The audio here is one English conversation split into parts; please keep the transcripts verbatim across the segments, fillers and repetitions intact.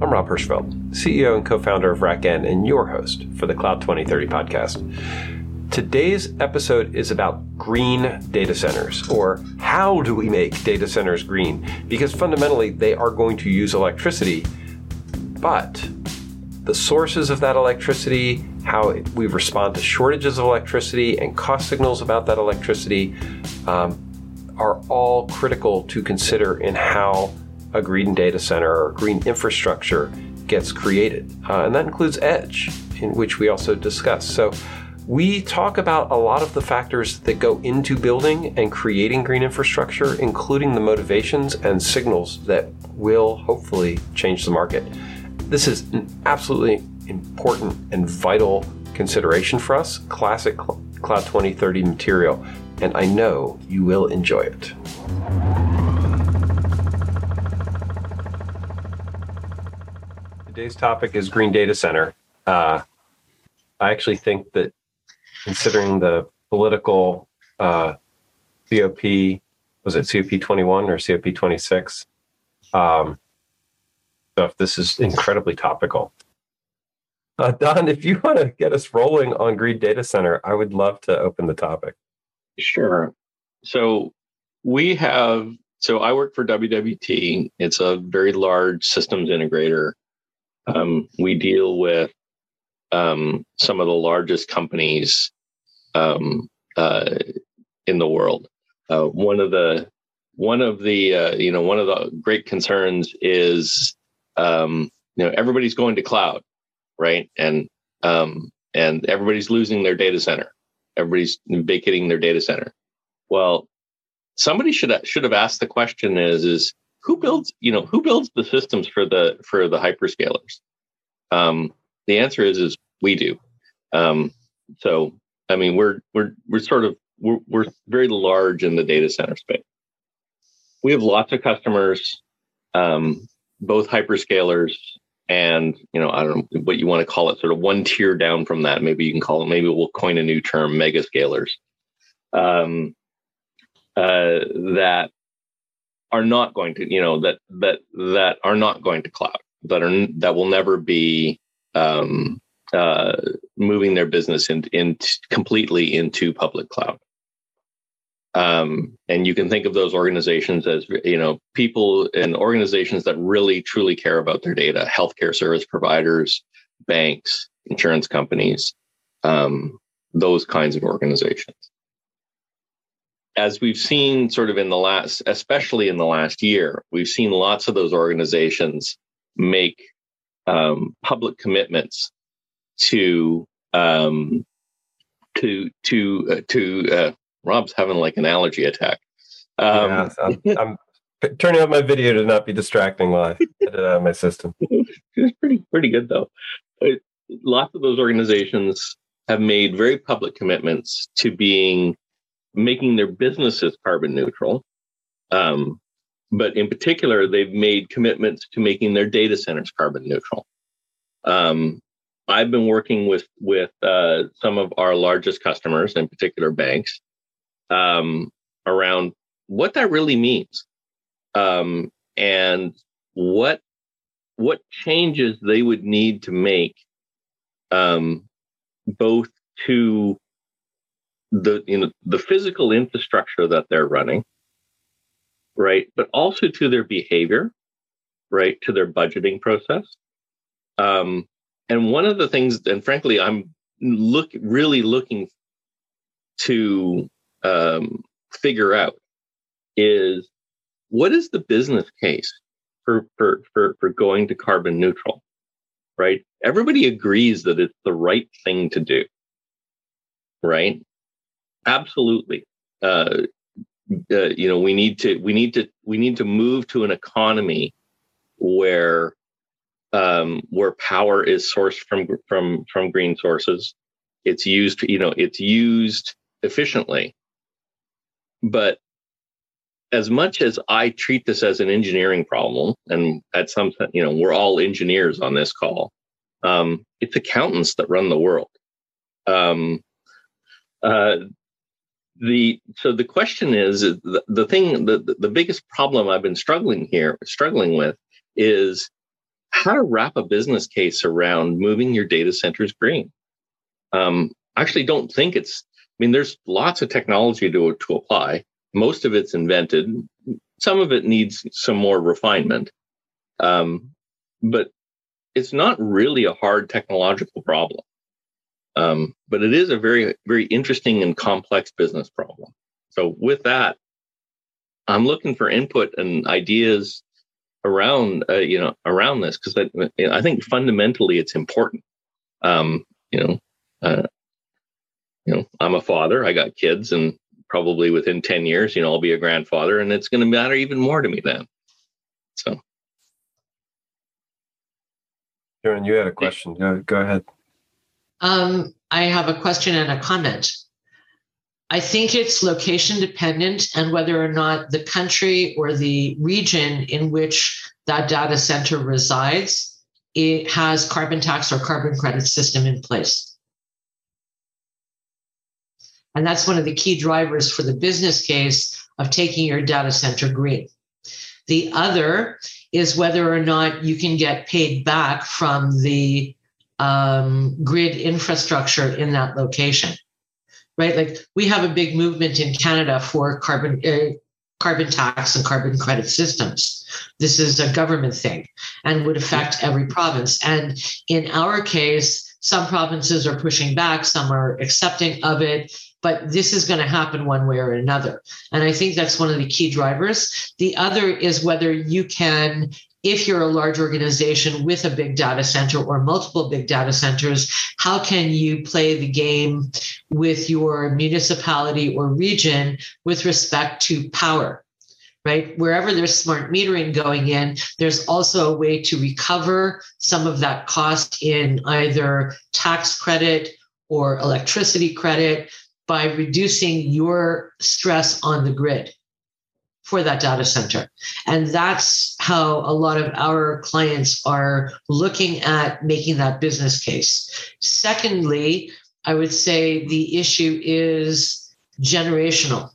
I'm Rob Hirschfeld, C E O and co-founder of RackN and your host for the Cloud twenty thirty podcast. Today's episode is about green data centers, or how do we make data centers green? Because fundamentally, they are going to use electricity, but the sources of that electricity, how we respond to shortages of electricity and cost signals about that electricity um, are all critical to consider in how a green data center or green infrastructure gets created. Uh, and that includes edge, in which we also discuss. So we talk about a lot of the factors that go into building and creating green infrastructure, including the motivations and signals that will hopefully change the market. This is an absolutely important and vital consideration for us, classic Cloud twenty thirty material, and I know you will enjoy it. Today's topic is green data center. Uh, I actually think that considering the political uh, COP, was it C O P twenty-one or C O P twenty-six? Um, stuff, this is incredibly topical. Uh, Don, if you want to get us rolling on green data center, I would love to open the topic. Sure. So we have, so I work for W W T. It's a very large systems integrator. Um, we deal with um, some of the largest companies um, uh, in the world. Uh, one of the one of the uh, you know one of the great concerns is um, you know everybody's going to cloud, right? And um, and everybody's losing their data center. Everybody's vacating their data center. Well, somebody should should have asked the question: Is is Who builds, you know, who builds the systems for the for the hyperscalers? Um, the answer is, is we do. Um, so, I mean, we're we're we're sort of we're we're very large in the data center space. We have lots of customers, um, both hyperscalers and, you know, I don't know what you want to call it, sort of one tier down from that. Maybe you can call it. Maybe we'll coin a new term: megascalers. Um, uh, that. Are not going to, you know, that that that are not going to cloud, that are that will never be um, uh, moving their business in in t- completely into public cloud. Um, and you can think of those organizations as, you know, people and organizations that really truly care about their data: healthcare service providers, banks, insurance companies, um, those kinds of organizations. As we've seen sort of in the last, especially in the last year, we've seen lots of those organizations make um, public commitments to, um, to, to, uh, to, uh, Rob's having like an allergy attack. Um, yeah, I'm, I'm turning off my video to not be distracting live. I did it out of my system. It's pretty, pretty good though. It, lots of those organizations have made very public commitments to being making their businesses carbon neutral. Um, but in particular, they've made commitments to making their data centers carbon neutral. Um, I've been working with, with uh, some of our largest customers, in particular banks, um, around what that really means um, and what, what changes they would need to make um, both to the you know the physical infrastructure that they're running, right, but also to their behavior, right, to their budgeting process. Um, and one of the things, and frankly, I'm look really looking to um, figure out is what is the business case for for for for going to carbon neutral, right? Everybody agrees that it's the right thing to do, right? Absolutely. Uh, uh, you know, we need to we need to we need to move to an economy where um, where power is sourced from from from green sources. It's used, you know, it's used efficiently. But as much as I treat this as an engineering problem, and at some you know, we're all engineers on this call. Um, it's accountants that run the world. Um, uh, The so the question is the, the thing the the biggest problem I've been struggling here struggling with is how to wrap a business case around moving your data centers green. Um, I actually don't think it's, I mean, there's lots of technology to, to apply. Most of it's invented. Some of it needs some more refinement. Um, but it's not really a hard technological problem. Um, but it is a very, very interesting and complex business problem. So with that, I'm looking for input and ideas around, uh, you know, around this, because I, I think fundamentally it's important. Um, you know, uh, you know, I'm a father, I got kids, and probably within ten years, you know, I'll be a grandfather, and it's going to matter even more to me then. So. Karen, you had a question. Go, go ahead. Um, I have a question and a comment. I think it's location dependent and whether or not the country or the region in which that data center resides, it has carbon tax or carbon credit system in place. And that's one of the key drivers for the business case of taking your data center green. The other is whether or not you can get paid back from the um, grid infrastructure in that location. Right, like we have a big movement in Canada for carbon uh, carbon tax and carbon credit systems. This is a government thing and would affect every province. And in our case, some provinces are pushing back, some are accepting of it, but this is going to happen one way or another. And I think that's one of the key drivers. The other is whether you can, if you're a large organization with a big data center or multiple big data centers, how can you play the game with your municipality or region with respect to power, right? Wherever there's smart metering going in, there's also a way to recover some of that cost in either tax credit or electricity credit by reducing your stress on the grid for that data center. And that's how a lot of our clients are looking at making that business case. Secondly, I would say the issue is generational.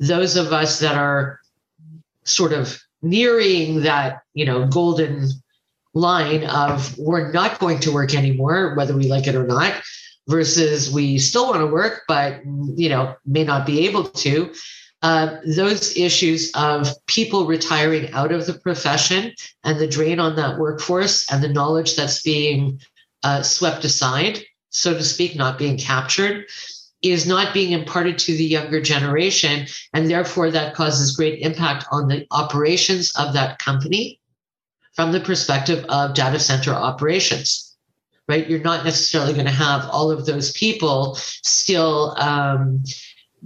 Those of us that are sort of nearing that, you know, golden line of we're not going to work anymore, whether we like it or not, versus we still want to work, but, you know, may not be able to. Uh, those issues of people retiring out of the profession and the drain on that workforce and the knowledge that's being uh, swept aside, so to speak, not being captured, is not being imparted to the younger generation. And therefore, that causes great impact on the operations of that company from the perspective of data center operations. Right? You're not necessarily going to have all of those people still um,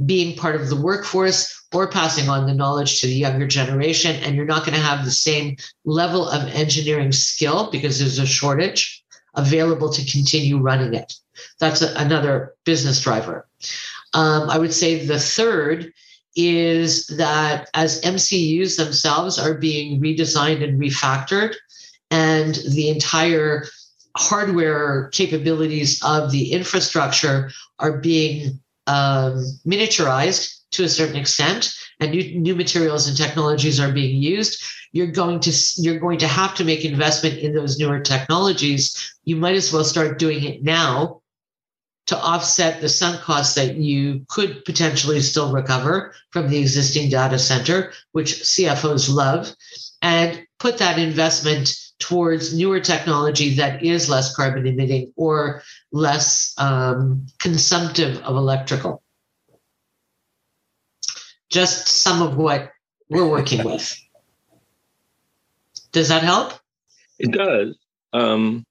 being part of the workforce or passing on the knowledge to the younger generation. And you're not going to have the same level of engineering skill because there's a shortage available to continue running it. That's a, another business driver. Um, I would say the third is that as M C Us themselves are being redesigned and refactored, and the entire hardware capabilities of the infrastructure are being Um, miniaturized to a certain extent, and new, new materials and technologies are being used. You're going to you're going to have to make investment in those newer technologies. You might as well start doing it now to offset the sunk costs that you could potentially still recover from the existing data center, which C F Os love, and put that investment towards newer technology that is less carbon emitting or less um, consumptive of electrical. Just some of what we're working with. Does that help? It does. Um,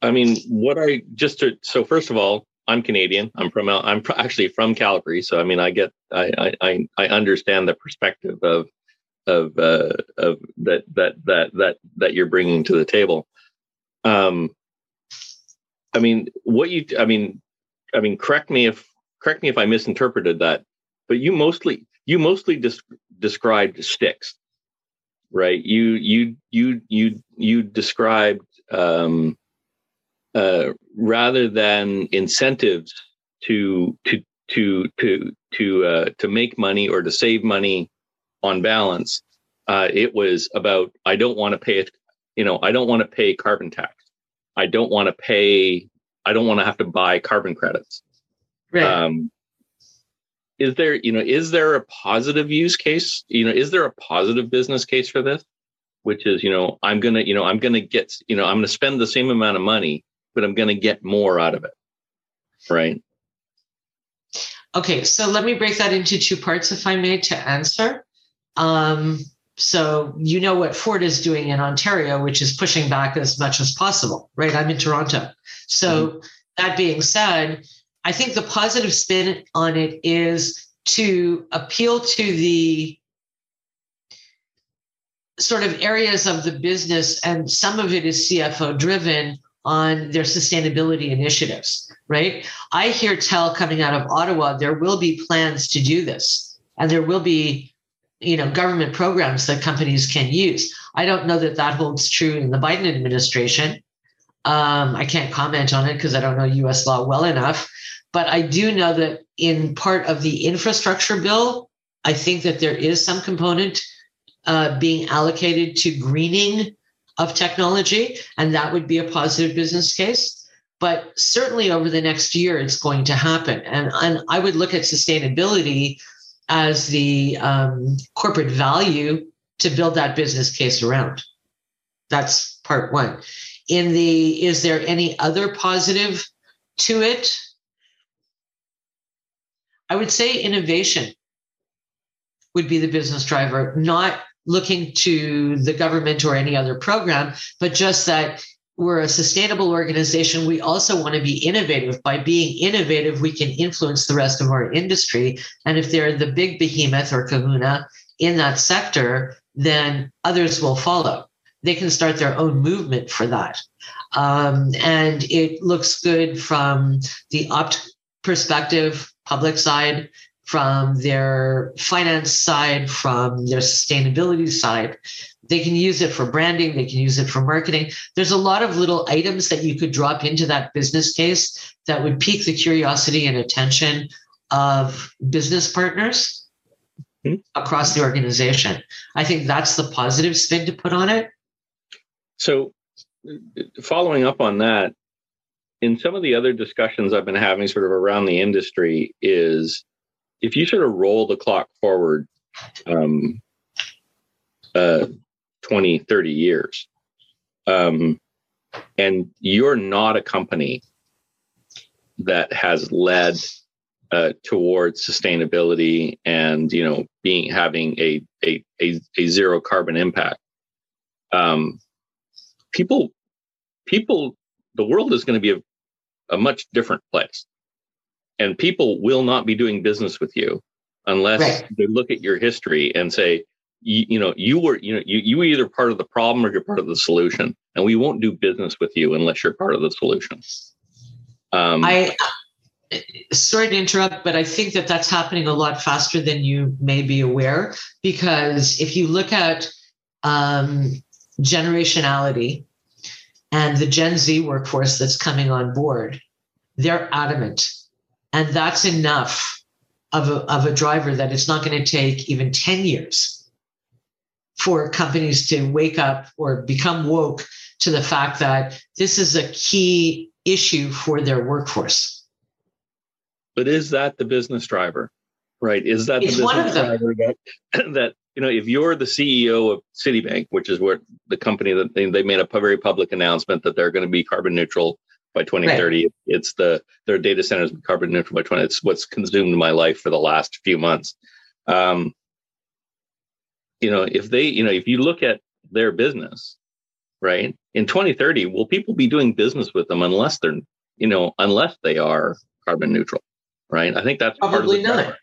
I mean, what I just to, so first of all, I'm Canadian. I'm from I'm actually from Calgary, so I mean, I get I I I understand the perspective of. Of uh, of that that that that that you're bringing to the table, um, I mean, what you, I mean, I mean, correct me if correct me if I misinterpreted that, but you mostly you mostly dis- described sticks, right? You you you you you described um, uh, rather than incentives to to to to to uh, to make money or to save money. On balance, uh, it was about I don't want to pay a, you know, I don't want to pay carbon tax. I don't want to pay, I don't want to have to buy carbon credits. Right. Um, is there, you know, is there a positive use case? You know, is there a positive business case for this? Which is, you know, I'm going to, you know, I'm going to get, you know, I'm going to spend the same amount of money, but I'm going to get more out of it. Right. Okay. So let me break that into two parts, if I may, to answer. Um, so, you know what Ford is doing in Ontario, which is pushing back as much as possible, right? I'm in Toronto. So mm-hmm. that being said, I think the positive spin on it is to appeal to the sort of areas of the business, and some of it is C F O driven, on their sustainability initiatives, right? I hear tell coming out of Ottawa, there will be plans to do this, and there will be, you know, government programs that companies can use. I don't know that that holds true in the Biden administration. Um, I can't comment on it because I don't know U S law well enough, but I do know that in part of the infrastructure bill, I think that there is some component Uh, being allocated to greening of technology, and that would be a positive business case. But certainly over the next year, it's going to happen. And, and I would look at sustainability as the um, corporate value to build that business case around. That's part one. In the, is there any other positive to it? I would say innovation would be the business driver, not looking to the government or any other program, but just that we're a sustainable organization. We also want to be innovative. By being innovative, we can influence the rest of our industry. And if they're the big behemoth or kahuna in that sector, then others will follow. They can start their own movement for that. Um, and it looks good from the opt perspective, public side, from their finance side, from their sustainability side. They can use it for branding. They can use it for marketing. There's a lot of little items that you could drop into that business case that would pique the curiosity and attention of business partners mm-hmm. across the organization. I think that's the positive spin to put on it. So following up on that, in some of the other discussions I've been having sort of around the industry is, if you sort of roll the clock forward um, uh, twenty, thirty years, um, and you're not a company that has led uh, towards sustainability and, you know, being having a a, a, a zero carbon impact, um, people, people, the world is going to be a, a much different place. And people will not be doing business with you unless right. they look at your history and say, you, you know, you were, you know, you, you were either part of the problem or you're part of the solution. And we won't do business with you unless you're part of the solution. Um, I sorry to interrupt, but I think that that's happening a lot faster than you may be aware, because if you look at um, generationality and the Gen Z workforce that's coming on board, they're adamant. And that's enough of a, of a driver that it's not going to take even ten years for companies to wake up or become woke to the fact that this is a key issue for their workforce. But is that the business driver, right? Is that the it's business one of them. driver that, that, you know, if you're the C E O of Citibank, which is what the company that they, they made a very public announcement that they're going to be carbon neutral by twenty thirty, right. It's the their data centers carbon neutral by twenty. It's what's consumed my life for the last few months. Um, you know, if they, you know, if you look at their business, right, in twenty thirty, will people be doing business with them unless they're, you know, unless they are carbon neutral, right? I think that's probably not. Driver.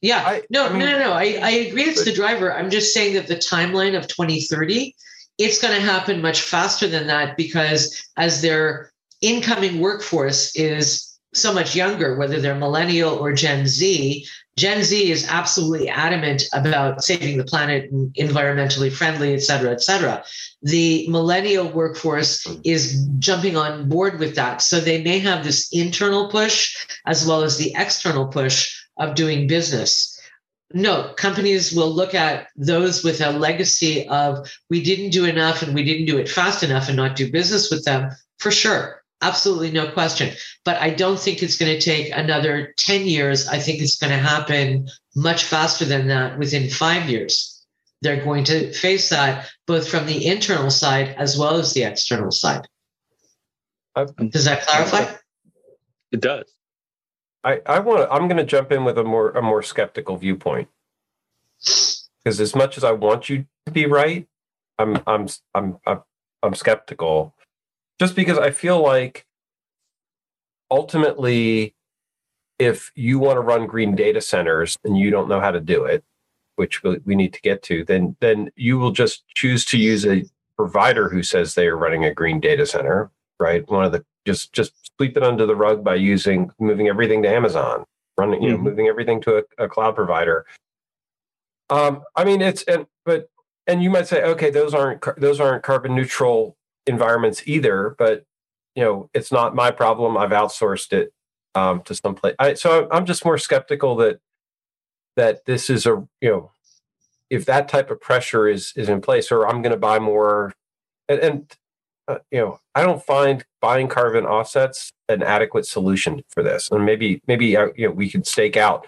Yeah, I, no, I mean, no, no, no. I, I agree. It's the driver. I'm just saying that the timeline of twenty thirty, it's going to happen much faster than that, because as they're incoming workforce is so much younger, whether they're millennial or Gen Z. Gen Z is absolutely adamant about saving the planet and environmentally friendly, et cetera, et cetera. The millennial workforce is jumping on board with that. So they may have this internal push as well as the external push of doing business. No, companies will look at those with a legacy of we didn't do enough and we didn't do it fast enough and not do business with them for sure. Absolutely no question. But I don't think it's going to take another ten years. I think it's going to happen much faster than that within five years. They're going to face that both from the internal side as well as the external side. I've, does that clarify? It does. I, I want to, I'm going to jump in with a more a more skeptical viewpoint, because as much as I want you to be right, I'm I'm I'm I'm, I'm skeptical, just because I feel like ultimately, if you want to run green data centers and you don't know how to do it, which we need to get to, then then you will just choose to use a provider who says they are running a green data center, right? One of the Just just sweep it under the rug by using moving everything to Amazon, running you mm-hmm. know, moving everything to a, a cloud provider. Um, I mean, it's and but and you might say, okay, those aren't those aren't carbon neutral environments either. But you know, it's not my problem. I've outsourced it um, to some place. I, so I'm just more skeptical that that this is a you know, if that type of pressure is is in place, or I'm going to buy more and. and Uh, you know, I don't find buying carbon offsets an adequate solution for this. And maybe, maybe uh, you know, we can stake out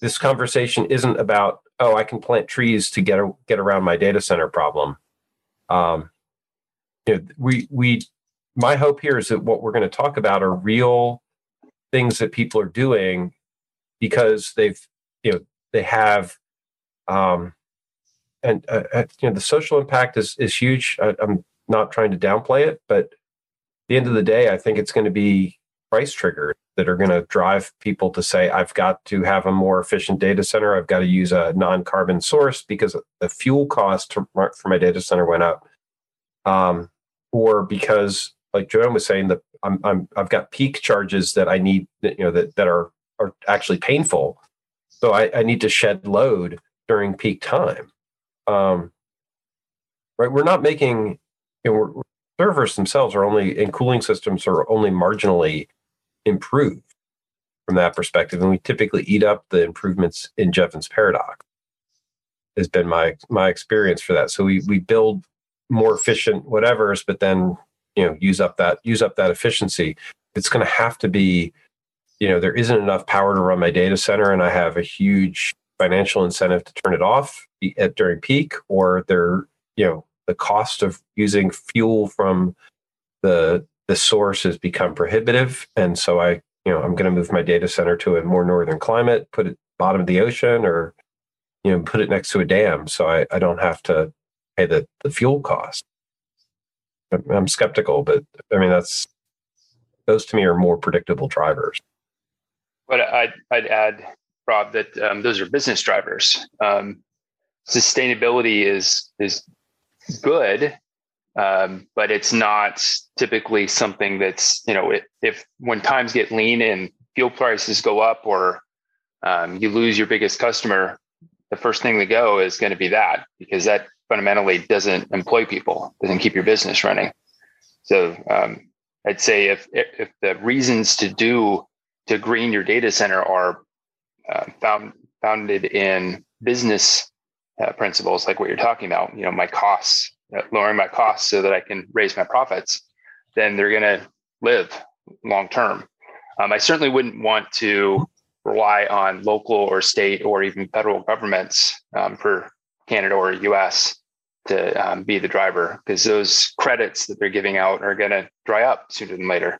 this conversation isn't about oh, I can plant trees to get a, get around my data center problem. Um, you know, we we my hope here is that what we're going to talk about are real things that people are doing because they've you know they have. Um, and uh, you know, the social impact is is huge. I, I'm. Not trying to downplay it, but at the end of the day, I think it's going to be price triggers that are going to drive people to say, I've got to have a more efficient data center. I've got to use a non-carbon source because the fuel cost for my data center went up. Um, or because, like Joanne was saying, that I'm, I'm, I've got peak charges that I need, that, you know, that, that are, are actually painful. So I, I need to shed load during peak time. Um, right. We're not making... You know, we're, servers themselves are only, and cooling systems are only marginally improved from that perspective, and we typically eat up the improvements in Jevons Paradox. Has been my my experience for that. So we we build more efficient whatevers, but then you know use up that use up that efficiency. It's going to have to be, you know, there isn't enough power to run my data center, and I have a huge financial incentive to turn it off at during peak, or there, you know. The cost of using fuel from the the source has become prohibitive, and so I, you know, I'm going to move my data center to a more northern climate, put it bottom of the ocean, or you know, put it next to a dam, so I, I don't have to pay the, the fuel cost. I'm, I'm skeptical, but I mean, that's those to me are more predictable drivers. But I'd I'd add, Rob, that um, those are business drivers. Um, sustainability is is. good, um, but it's not typically something that's, you know, if, if when times get lean and fuel prices go up or um, you lose your biggest customer, the first thing to go is going to be that, because that fundamentally doesn't employ people, doesn't keep your business running. So um, I'd say if, if the reasons to do, to green your data center are uh, found, founded in business Uh, principles like what you're talking about, you know, my costs, uh, lowering my costs so that I can raise my profits, then they're going to live long term. Um, I certainly wouldn't want to rely on local or state or even federal governments um, for Canada or U S to um, be the driver, because those credits that they're giving out are going to dry up sooner than later,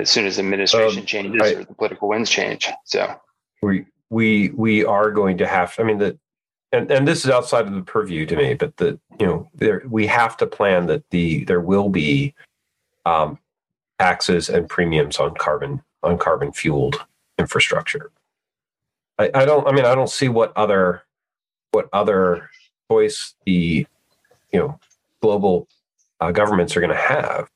as soon as administration um, changes I, or the political winds change. So we we we are going to have. I mean the. And, and this is outside of the purview to me, but the you know there, we have to plan that the there will be um, taxes and premiums on carbon on carbon fueled infrastructure. I, I don't. I mean, I don't see what other what other choice the you know global uh, governments are going to have.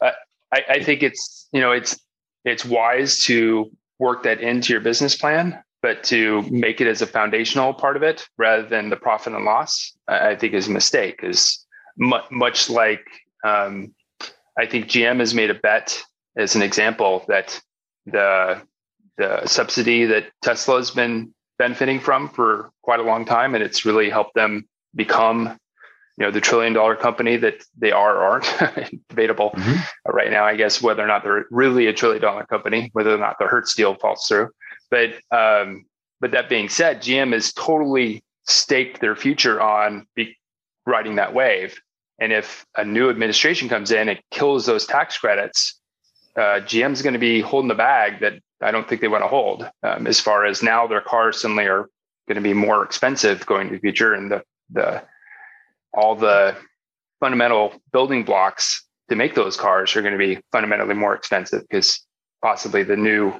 Uh, I, I think it's you know it's it's wise to work that into your business plan, but to make it as a foundational part of it rather than the profit and loss, I think is a mistake. Is much, much like um, I think G M has made a bet, as an example, that the the subsidy that Tesla has been benefiting from for quite a long time, and it's really helped them become, you know, the trillion dollar company that they are or aren't. Debatable mm-hmm. right now, I guess, whether or not they're really a trillion dollar company, whether or not the Hertz deal falls through. But um, but that being said, G M has totally staked their future on be- riding that wave. And if a new administration comes in and kills those tax credits, uh, G M's going to be holding the bag that I don't think they want to hold, um, as far as now their cars suddenly are going to be more expensive going into the future. And the the all the fundamental building blocks to make those cars are going to be fundamentally more expensive, because possibly the new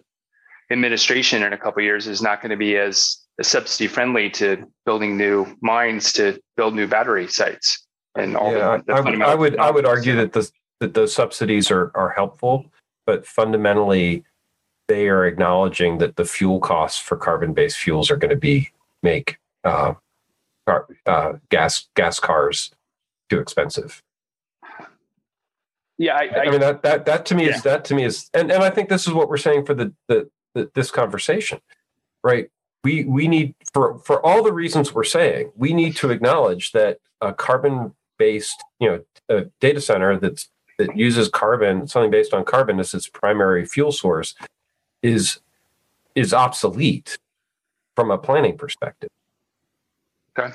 administration in a couple of years is not going to be as subsidy friendly to building new mines to build new battery sites and all yeah, the, the I, fundamental I would I would argue that the that those subsidies are are helpful, but fundamentally they are acknowledging that the fuel costs for carbon-based fuels are going to be make uh, car, uh, gas gas cars too expensive. Yeah, I, I, I mean that that that to me yeah. is that to me is, and, and I think this is what we're saying for the the, the this conversation, right? We we need for, for all the reasons we're saying, we need to acknowledge that a carbon-based, you know, a data center that's that uses carbon, something based on carbon as its primary fuel source, is is obsolete from a planning perspective. Okay.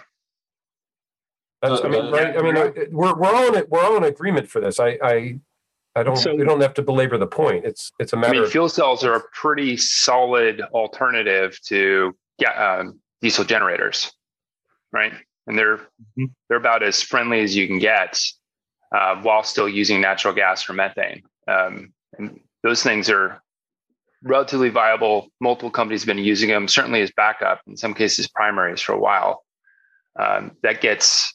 That's, I mean, right, I mean, we're we're all in, we're all in agreement for this. I I, I don't so, we don't have to belabor the point. It's it's a matter. I mean, fuel cells are a pretty solid alternative to yeah, um, diesel generators, right? And they're mm-hmm. they're about as friendly as you can get, uh, while still using natural gas or methane. Um, and those things are relatively viable. Multiple companies have been using them, certainly as backup, in some cases primaries for a while. Um, that gets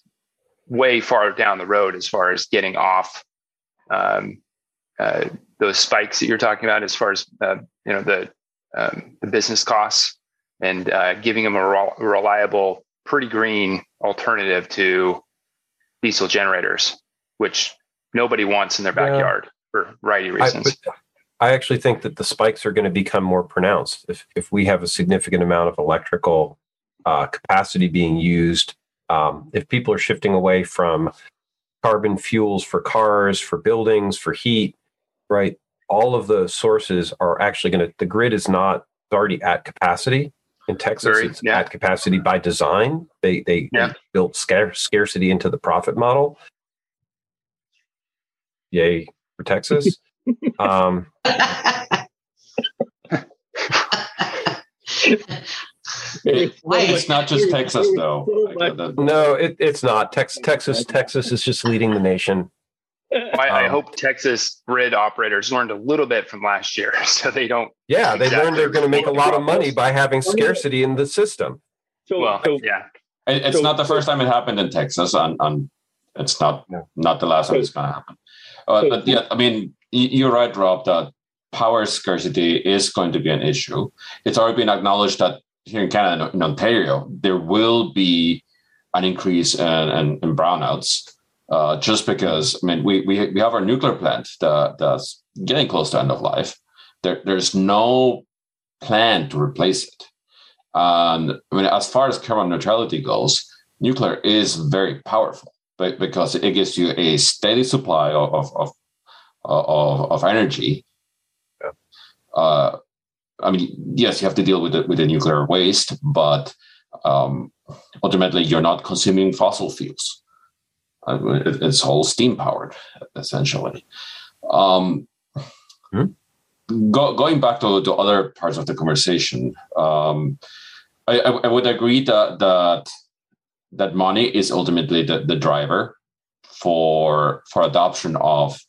way far down the road as far as getting off um, uh, those spikes that you're talking about, as far as uh, you know the, um, the business costs, and uh, giving them a re- reliable, pretty green alternative to diesel generators, which nobody wants in their backyard yeah. for a variety of reasons. I, I actually think that the spikes are going to become more pronounced if if we have a significant amount of electrical uh, capacity being used. Um, if people are shifting away from carbon fuels for cars, for buildings, for heat, right? All of those sources are actually going to, the grid is not already at capacity. In Texas, Very, it's yeah. at capacity by design. They they yeah. built scar- scarcity into the profit model. Yay for Texas. um, It, it's not just Texas, though. No, it, it's not. Tex, Texas Texas is just leading the nation. Well, I, um, I hope Texas grid operators learned a little bit from last year, so they don't. Yeah, exactly. They learned they're going to make a lot of money by having scarcity in the system. So, well, so, yeah, it, it's so, not the first time it happened in Texas, and, and it's not no. not the last time so, it's going to happen. Uh, so, but yeah, I mean, you're right, Rob, that power scarcity is going to be an issue. It's already been acknowledged that here in Canada, in Ontario, there will be an increase in, in, in brownouts, uh, just because, I mean, we we we have our nuclear plant that, that's getting close to end of life. There, there's no plan to replace it. And I mean, as far as carbon neutrality goes, nuclear is very powerful, but because it gives you a steady supply of of of, of, of energy. Yeah. Uh, I mean, yes, you have to deal with the, with the nuclear waste, but um, ultimately you're not consuming fossil fuels. It's all steam powered, essentially. Um, mm-hmm. go, going back to, to other parts of the conversation, um, I, I, I would agree that that, that money is ultimately the, the driver for for adoption of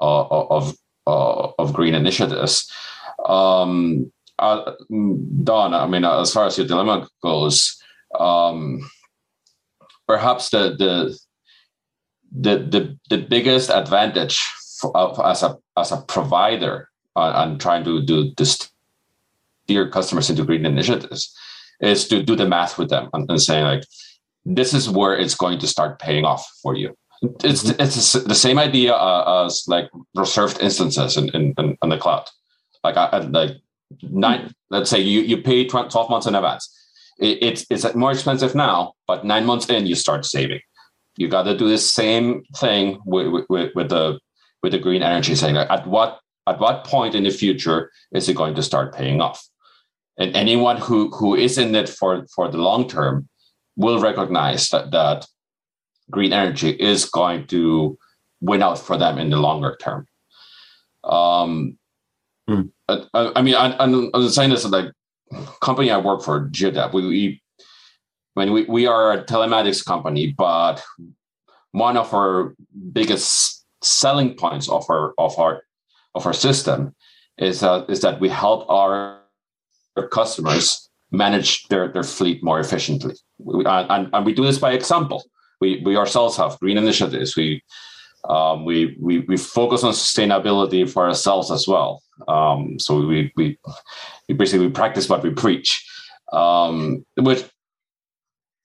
uh, of uh, of green initiatives. Um, uh, Don, I mean, as far as your dilemma goes, um, perhaps the the the the, the biggest advantage for, uh, as a as a provider on trying to do to steer customers into green initiatives is to do the math with them and, and saying, like, this is where it's going to start paying off for you. It's mm-hmm. it's the same idea uh, as like reserved instances in in, in, in the cloud. Like, like nine, let's say you, you pay twelve months in advance. It, it's, it's more expensive now, but nine months in, you start saving. You got to do the same thing with, with, with the with the green energy saving. At what at what point in the future is it going to start paying off? And anyone who, who is in it for, for the long term will recognize that, that green energy is going to win out for them in the longer term. Um, hmm. I, I mean, I, I'm saying this, like, company I work for, Geodap, we, we I mean, we, we are a telematics company, but one of our biggest selling points of our of our of our system is that is that we help our customers manage their, their fleet more efficiently. We, and, and we do this by example. We we ourselves have green initiatives. We um, we we we focus on sustainability for ourselves as well. Um, so we we we basically we practice what we preach, um, which.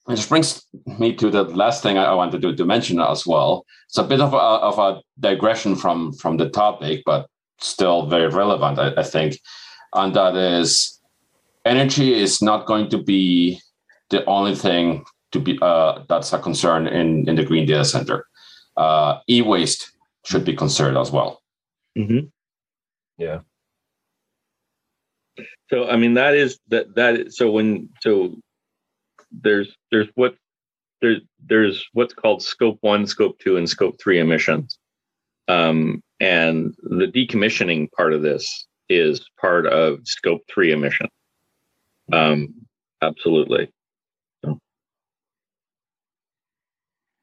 Which brings me to the last thing I wanted to, to mention as well. It's a bit of a, of a digression from, from the topic, but still very relevant, I, I think. And that is, energy is not going to be the only thing to be uh, that's a concern in, in the green data center. Uh, e-waste should be concerned as well. Mm-hmm. Yeah. So I mean, that is that that. Is, so when so. There's there's what there's there's what's called scope one, scope two, and scope three emissions, um, and the decommissioning part of this is part of scope three emission. Um, absolutely. So,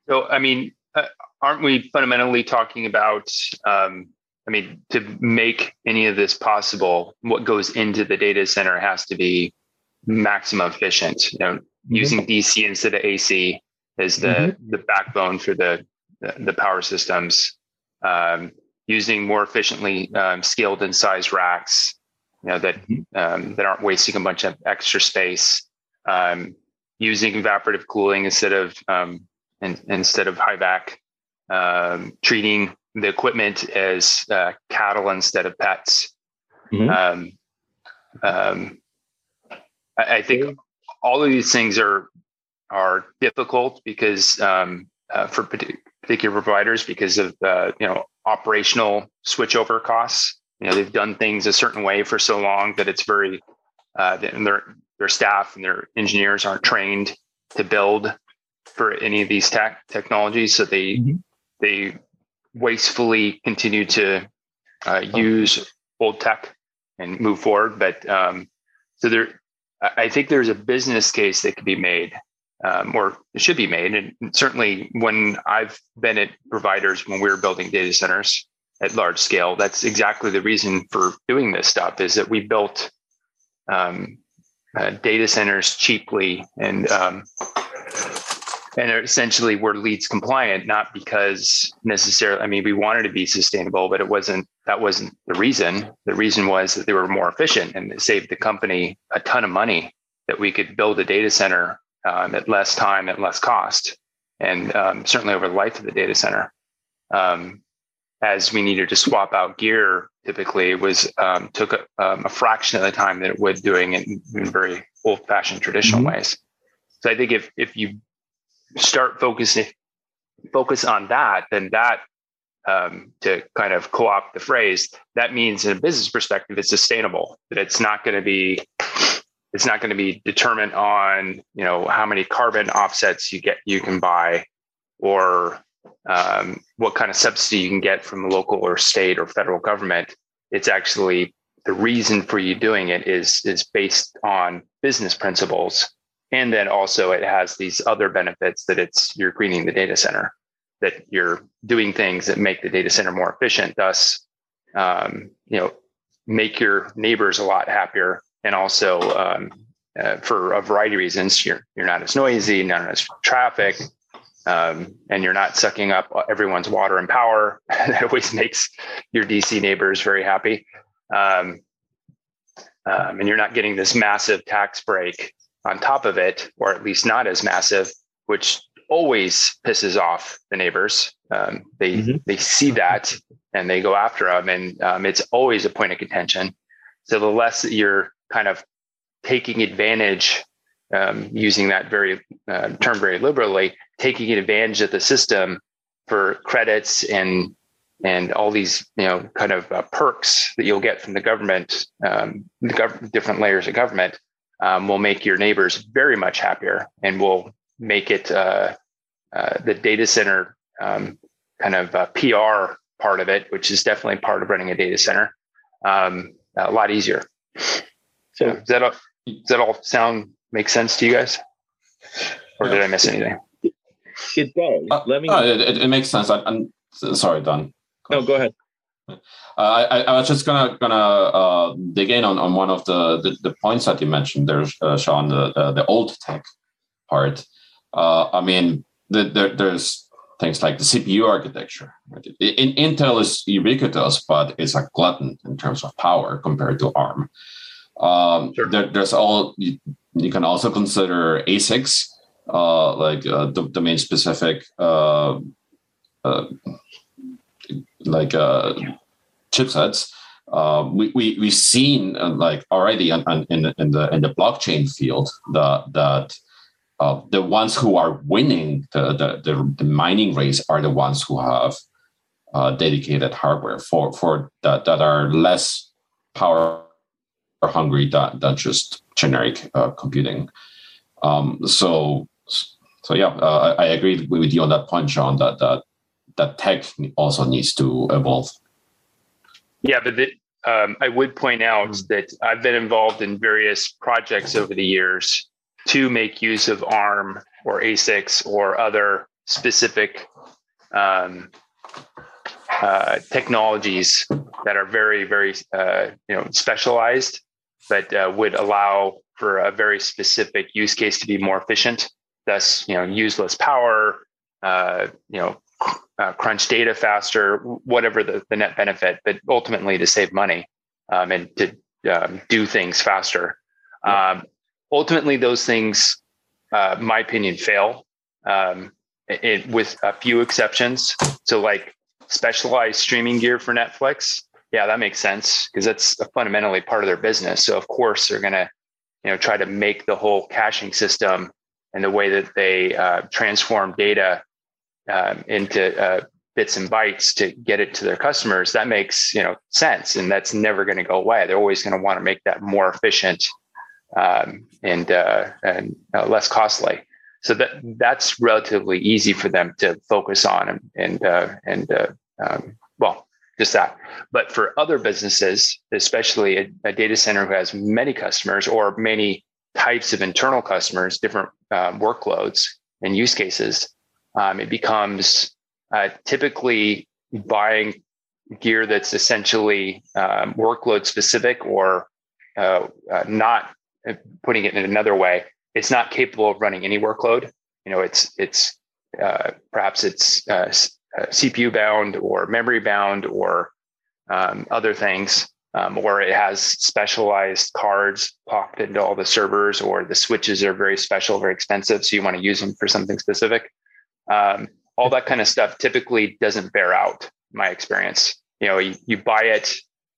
so I mean, uh, aren't we fundamentally talking about? Um, I mean, to make any of this possible, what goes into the data center has to be maximum efficient. You know. Using D C instead of A C is the, mm-hmm. the backbone for the, the, the power systems. Um, using more efficiently um, scaled and sized racks, you know, that um, that aren't wasting a bunch of extra space. Um, using evaporative cooling instead of um, in, instead of H V A C. Um, treating the equipment as uh, cattle instead of pets. Mm-hmm. Um, um, I, I think. All of these things are are difficult because um, uh, for particular providers because of uh, you know operational switchover costs. You know they've done things a certain way for so long that it's very uh, their their staff and their engineers aren't trained to build for any of these tech technologies. So they mm-hmm. they wastefully continue to uh, use old tech and move forward. But um, so they're. I think there's a business case that could be made, um, or should be made, and certainly when I've been at providers when we were building data centers at large scale, that's exactly the reason for doing this stuff. Is that we built um, uh, data centers cheaply, and um, and essentially were LEEDs compliant, not because necessarily. I mean, we wanted to be sustainable, but it wasn't. That wasn't the reason. The reason was that they were more efficient and it saved the company a ton of money that we could build a data center um, at less time, at less cost, and um, certainly over the life of the data center. Um, as we needed to swap out gear, typically it was um, took a, um, a fraction of the time that it would doing it in, in very old-fashioned traditional mm-hmm. ways. So I think if if you start focusing focus on that, then that. Um, to kind of co-opt the phrase, that means in a business perspective, it's sustainable. That it's not going to be, it's not going to be determined on you know how many carbon offsets you get, you can buy, or um, what kind of subsidy you can get from the local or state or federal government. It's actually the reason for you doing it is is based on business principles, and then also it has these other benefits that it's you're greening the data center. That you're doing things that make the data center more efficient, thus, um, you know, make your neighbors a lot happier, and also um, uh, for a variety of reasons, you're you're not as noisy, not as traffic, um, and you're not sucking up everyone's water and power. That always makes your D C neighbors very happy, um, um, and you're not getting this massive tax break on top of it, or at least not as massive, which always pisses off the neighbors. Um, they mm-hmm. they see that and they go after them, and um, it's always a point of contention. So the less that you're kind of taking advantage um, using that very uh, term very liberally, taking advantage of the system for credits and and all these, you know, kind of uh, perks that you'll get from the government, um, the gov- different layers of government, um, will make your neighbors very much happier and will make it uh, uh, the data center um, kind of uh, P R part of it, which is definitely part of running a data center, um, a lot easier. So does that all, does that all sound make sense to you guys, or did I miss anything? It does. Uh, Let me. Uh, it, it makes sense. I, I'm sorry, Don. No, go ahead. Uh, I, I was just gonna gonna uh, dig in on, on one of the, the, the points that you mentioned there, uh, Sean, the, the the old tech part. Uh, I mean, the, the, there's things like the C P U architecture. Right? In, Intel is ubiquitous, but it's a glutton in terms of power compared to ARM. Um, sure. there, there's all you, you can also consider A S I Cs, uh, like uh, domain specific. Uh, uh, like uh, chipsets, uh, we we we've seen uh, like already in, in in the in the blockchain field that that uh, the ones who are winning the, the the mining race are the ones who have uh, dedicated hardware for for that that are less power hungry than, than just generic uh, computing. Um, so so yeah, uh, I, I agree with you on that point, Sean. That that. That tech also needs to evolve. Yeah, but the, um, I would point out mm-hmm. that I've been involved in various projects over the years to make use of ARM or A S I Cs or other specific um, uh, technologies that are very, very uh, you know specialized, but uh, would allow for a very specific use case to be more efficient. Thus, you know, use less power. Uh, you know. Uh, crunch data faster, whatever the, the net benefit, but ultimately to save money um, and to um, do things faster. Yeah. Um, ultimately, those things, uh, my opinion, fail um, it, with a few exceptions. So like specialized streaming gear for Netflix. Yeah, that makes sense because that's fundamentally part of their business. So of course, they're going to you know, try to make the whole caching system and the way that they uh, transform data Um, into uh, bits and bytes to get it to their customers. That makes you know sense, and that's never going to go away. They're always going to want to make that more efficient um, and uh, and uh, less costly. So that that's relatively easy for them to focus on, and and uh, and uh, um, well, just that. But for other businesses, especially a, a data center who has many customers or many types of internal customers, different uh, workloads and use cases. Um, it becomes uh, typically buying gear that's essentially um, workload specific or uh, uh, not uh, putting it in another way. It's not capable of running any workload. You know, it's it's uh, perhaps it's uh, uh, C P U bound or memory bound or um, other things, um, or it has specialized cards popped into all the servers, or the switches are very special, very expensive. So you want to use them for something specific. Um, all that kind of stuff typically doesn't bear out, in my experience. You know, you, you buy it,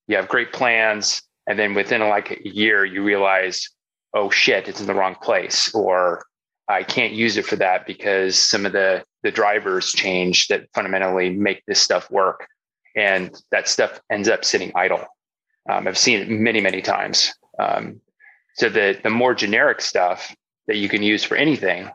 you have great plans, and then within like a year, you realize, oh shit, it's in the wrong place, or I can't use it for that because some of the the drivers change that fundamentally make this stuff work, and that stuff ends up sitting idle. Um, I've seen it many, many times. Um, so the the more generic stuff that you can use for anything.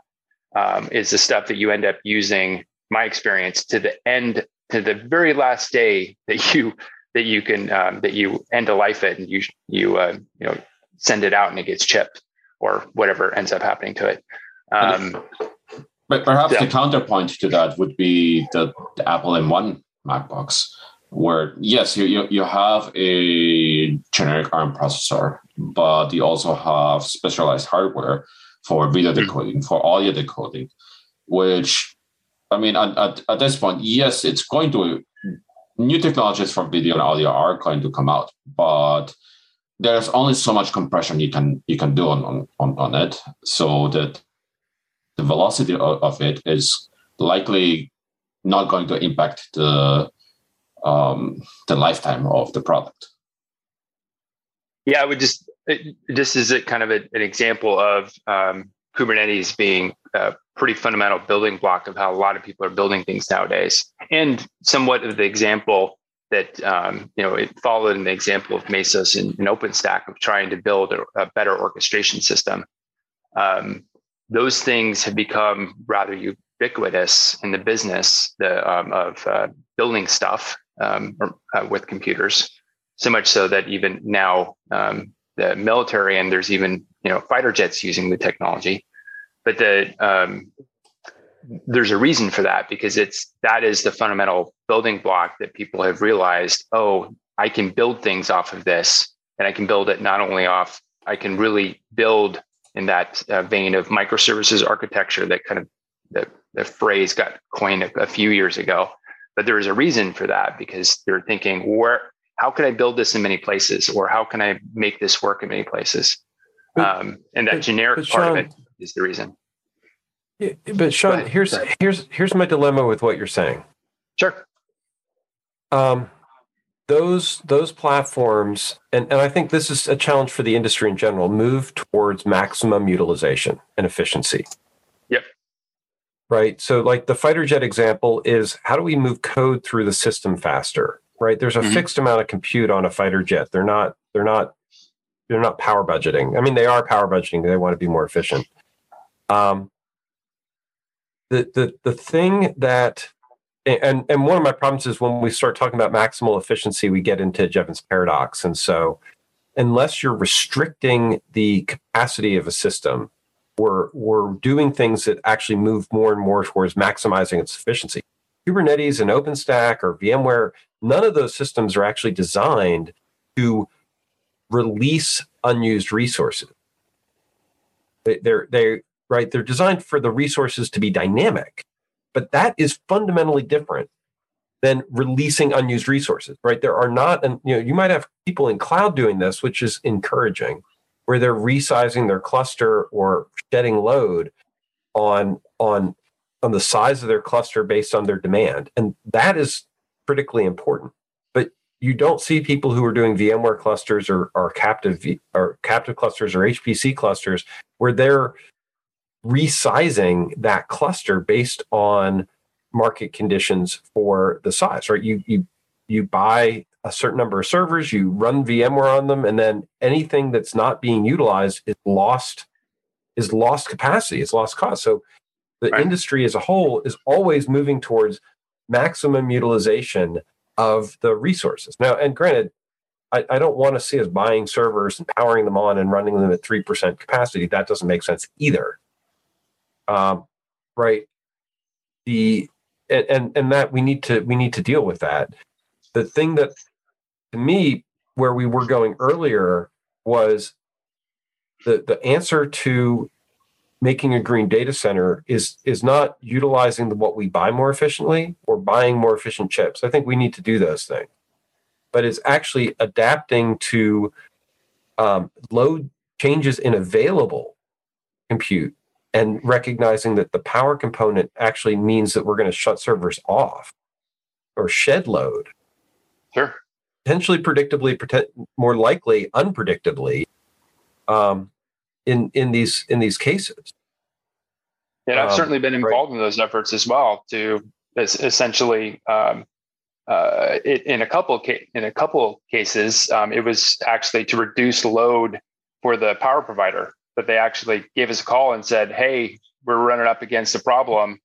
Um, is the stuff that you end up using, my experience, to the end, to the very last day that you that you can um, that you end a life it and you you uh, you know send it out and it gets chipped or whatever ends up happening to it. Um, but perhaps yeah. The counterpoint to that would be the, the Apple M one MacBooks, where yes, you, you you have a generic ARM processor, but you also have specialized hardware. For video decoding, mm. for audio decoding, which, I mean, at, at, at this point, yes, it's going to, new technologies for video and audio are going to come out, but there's only so much compression you can you can do on on, on, on it. So that the velocity of, of it is likely not going to impact the um, the lifetime of the product. Yeah, I would just it, this is a kind of a, an example of um, Kubernetes being a pretty fundamental building block of how a lot of people are building things nowadays, and somewhat of the example that um, you know, it followed in the example of Mesos and, and OpenStack of trying to build a, a better orchestration system. Um, those things have become rather ubiquitous in the business the, um, of uh, building stuff um, or, uh, with computers, so much so that even now um, the military, and there's even you know fighter jets using the technology. But the um, there's a reason for that, because it's that is the fundamental building block that people have realized, oh, I can build things off of this, and I can build it not only off, I can really build in that uh, vein of microservices architecture that kind of the, the phrase got coined a, a few years ago. But there is a reason for that, because they're thinking, where, how can I build this in many places, or how can I make this work in many places? But, um, and that but, generic but Sean, part of it is the reason. Yeah, but Sean, here's here's here's my dilemma with what you're saying. Sure. Um, those those platforms, and, and I think this is a challenge for the industry in general, move towards maximum utilization and efficiency. Yep. Right. So like the fighter jet example is, how do we move code through the system faster? Right. There's a mm-hmm. fixed amount of compute on a fighter jet. They're not they're not they're not power budgeting. I mean, they are power budgeting. They want to be more efficient. Um, the the the thing that And and one of my problems is when we start talking about maximal efficiency, we get into Jevons Paradox. And so unless you're restricting the capacity of a system, we're, we're doing things that actually move more and more towards maximizing its efficiency. Kubernetes and OpenStack or VMware, none of those systems are actually designed to release unused resources. They, they're, they, right, they're designed for the resources to be dynamic. But that is fundamentally different than releasing unused resources, right? There are not, and you know, you might have people in cloud doing this, which is encouraging, where they're resizing their cluster or shedding load on on on the size of their cluster based on their demand, and that is critically important. But you don't see people who are doing VMware clusters or or captive v, or captive clusters or H P C clusters where they're resizing that cluster based on market conditions for the size, right? You you you buy a certain number of servers, you run VMware on them, and then anything that's not being utilized is lost, is lost capacity, is lost cost. So the right. industry as a whole is always moving towards maximum utilization of the resources. Now, and granted, I, I don't want to see us buying servers and powering them on and running them at three percent capacity. That doesn't make sense either. Um, right. The, and, and that we need to, we need to deal with that. The thing that to me, where we were going earlier was the, the answer to making a green data center is, is not utilizing the, what we buy more efficiently or buying more efficient chips. I think we need to do those things, but it's actually adapting to, um, load changes in available compute. And recognizing that the power component actually means that we're going to shut servers off or shed load. Sure. Potentially predictably, more likely unpredictably um, in, in, these, in these cases. Yeah, I've um, certainly been involved right. in those efforts as well to essentially, um, uh, it, in, a couple ca- in a couple cases, um, it was actually to reduce load for the power provider. But they actually gave us a call and said, hey, we're running up against a problem.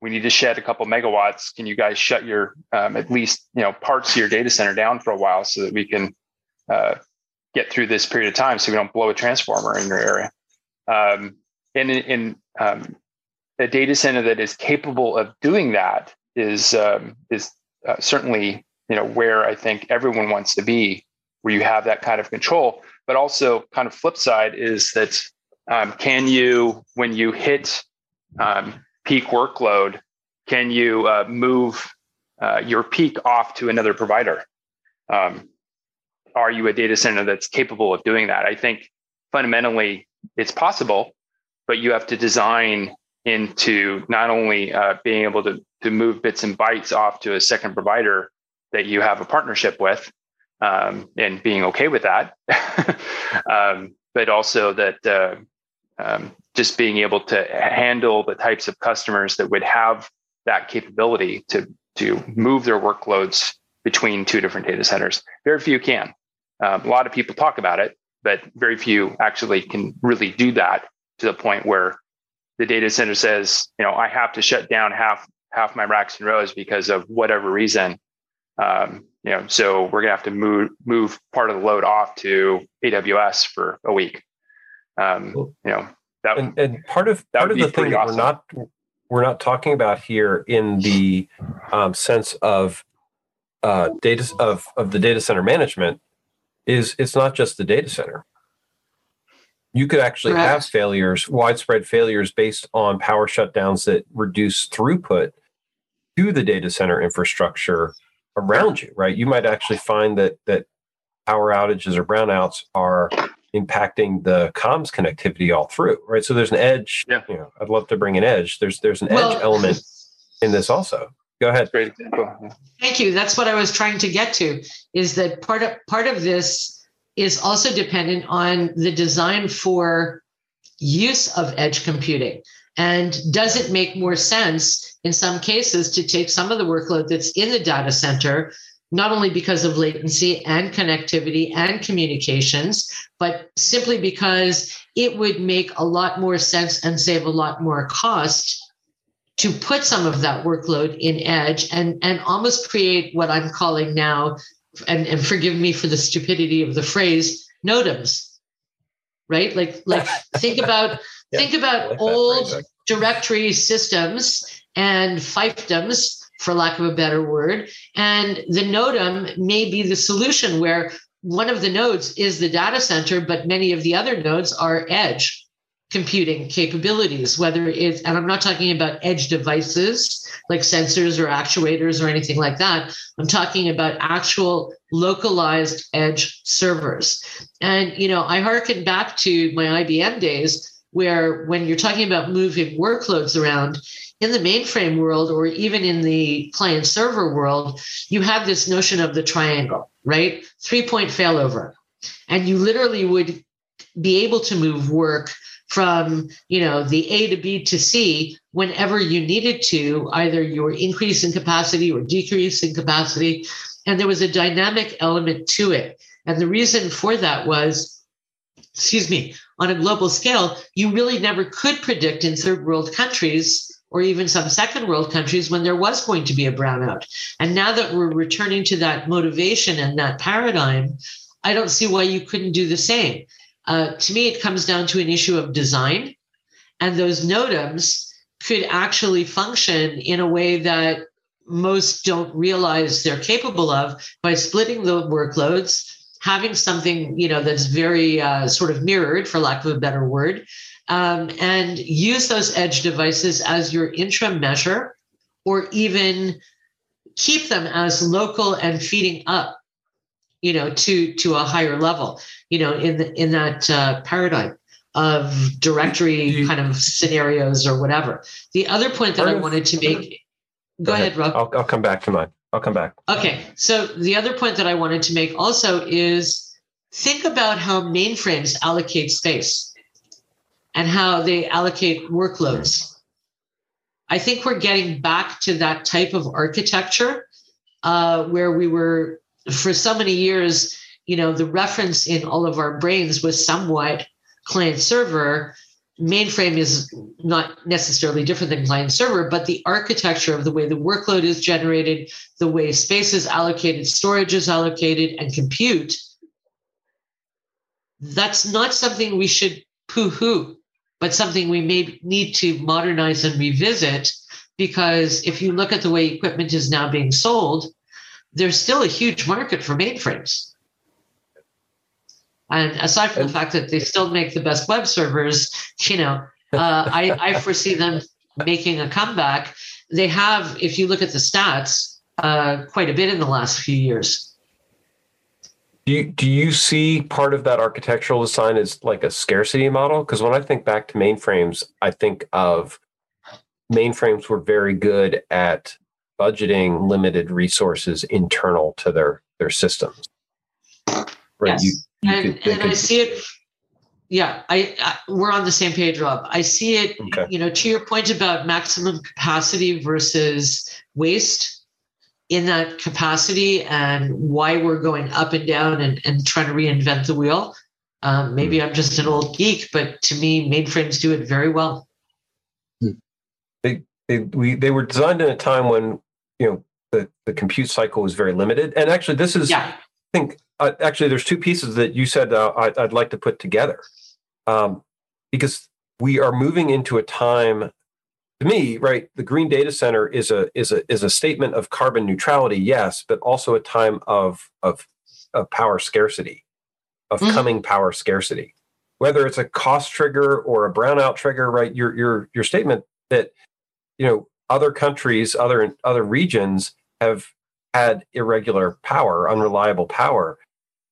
We need to shed a couple megawatts. Can you guys shut your, um, at least, you know, parts of your data center down for a while so that we can uh, get through this period of time so we don't blow a transformer in your area. Um, and in, in um, a data center that is capable of doing that is, um, is uh, certainly, you know, where I think everyone wants to be, where you have that kind of control. But also kind of flip side is that Um, can you, when you hit um, peak workload, can you uh, move uh, your peak off to another provider? Um, are you a data center that's capable of doing that? I think fundamentally it's possible, but you have to design into not only uh, being able to, to move bits and bytes off to a second provider that you have a partnership with, um, and being okay with that, um, but also that uh, um, just being able to handle the types of customers that would have that capability to to move their workloads between two different data centers. Very few can. Um, a lot of people talk about it, but very few actually can really do that to the point where the data center says, you know, I have to shut down half half my racks and rows because of whatever reason. Um, you know, so we're gonna have to move move part of the load off to A W S for a week. Um, you know, that and, and part of that part of the thing that awesome. we're not we're not talking about here in the um, sense of uh, data of of the data center management is it's not just the data center. You could actually Correct. have failures, widespread failures based on power shutdowns that reduce throughput to the data center infrastructure around you, right? You might actually find that that power outages or brownouts are impacting the comms connectivity all through, right? So there's an edge. Yeah. You know, I'd love to bring an edge. There's there's an well, edge element in this also. Go ahead. Great example. Thank you. That's what I was trying to get to, is that part of part of this is also dependent on the design for use of edge computing. And does it make more sense in some cases to take some of the workload that's in the data center, not only because of latency and connectivity and communications, but simply because it would make a lot more sense and save a lot more cost to put some of that workload in edge and, and almost create what I'm calling now, And, and forgive me for the stupidity of the phrase, NOTAMs, right? Like, like think about yeah, think about like old phrase, like. directory systems and fiefdoms, for lack of a better word. And the NOTAM may be the solution where one of the nodes is the data center, but many of the other nodes are edge computing capabilities, whether it's, and I'm not talking about edge devices like sensors or actuators or anything like that. I'm talking about actual localized edge servers. And, you know, I hearken back to my I B M days where when you're talking about moving workloads around in the mainframe world, or even in the client server world, you have this notion of the triangle, right? Three point failover. And you literally would be able to move work from, you know, the A to B to C whenever you needed to, either you were increasing capacity or decreasing capacity. And there was a dynamic element to it. And the reason for that was, excuse me, on a global scale, you really never could predict in third world countries or even some second world countries when there was going to be a brownout. And now that we're returning to that motivation and that paradigm, I don't see why you couldn't do the same. Uh, to me, it comes down to an issue of design, and those NOTAMs could actually function in a way that most don't realize they're capable of by splitting the workloads, having something, you know, that's very uh, sort of mirrored, for lack of a better word, um, and use those edge devices as your interim measure, or even keep them as local and feeding up, you know, to to a higher level, you know, in the, in that uh, paradigm of directory you, kind of scenarios or whatever. The other point that I of, wanted to make, go, go ahead, ahead, Rob. I'll, I'll come back to mine. I'll come back. Okay. So the other point that I wanted to make also is think about how mainframes allocate space and how they allocate workloads. I think we're getting back to that type of architecture uh, where we were, for so many years, you know, the reference in all of our brains was somewhat client server. Mainframe is not necessarily different than client server, but the architecture of the way the workload is generated, the way space is allocated, storage is allocated, and compute, that's not something we should poo-hoo, but something we may need to modernize and revisit, because if you look at the way equipment is now being sold, there's still a huge market for mainframes. And aside from the fact that they still make the best web servers, you know, uh, I, I foresee them making a comeback. They have, if you look at the stats, uh, quite a bit in the last few years. Do you, do you see part of that architectural design as like a scarcity model? Because when I think back to mainframes, I think of mainframes were very good at budgeting limited resources internal to their, their systems. right? Yes. You, you and, could, and could, I see it. Yeah, I, I we're on the same page, Rob. I see it, okay. You know, to your point about maximum capacity versus waste in that capacity and why we're going up and down and, and trying to reinvent the wheel. Um, maybe I'm just an old geek, but to me, mainframes do it very well. They they we they were designed in a time when, you know, the, the compute cycle was very limited. And actually, this is, yeah. I think, uh, actually, there's two pieces that you said uh, I, I'd like to put together. Um, because we are moving into a time, to me, right, the green data center is a is a is a statement of carbon neutrality, yes, but also a time of of, of power scarcity. Of mm-hmm. coming power scarcity, whether it's a cost trigger or a brownout trigger, right? Your your your statement that, you know, other countries, other other regions have had irregular power, unreliable power.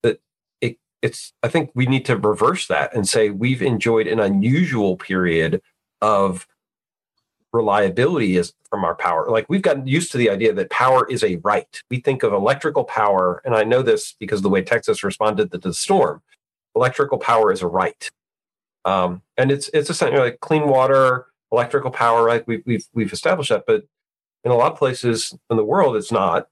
That it it's I think we need to reverse that and say we've enjoyed an unusual period of reliability is from our power. Like we've gotten used to the idea that power is a right. We think of electrical power, and I know this because of the way Texas responded to the storm. Electrical power is a right, um, and it's it's essentially like clean water, electrical power. Right, we've we've we've established that, but in a lot of places in the world, it's not.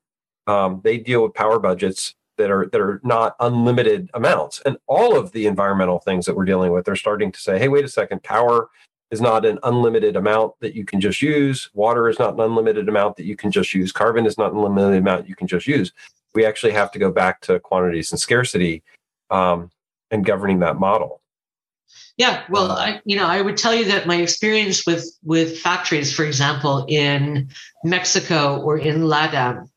Um, they deal with power budgets that are that are not unlimited amounts, and all of the environmental things that we're dealing with, they're starting to say, "Hey, wait a second, power is not an unlimited amount that you can just use. Water is not an unlimited amount that you can just use. Carbon is not an unlimited amount you can just use." We actually have to go back to quantities and scarcity um, and governing that model. Yeah, well, I, you know, I would tell you that my experience with, with factories, for example, in Mexico or in LATAM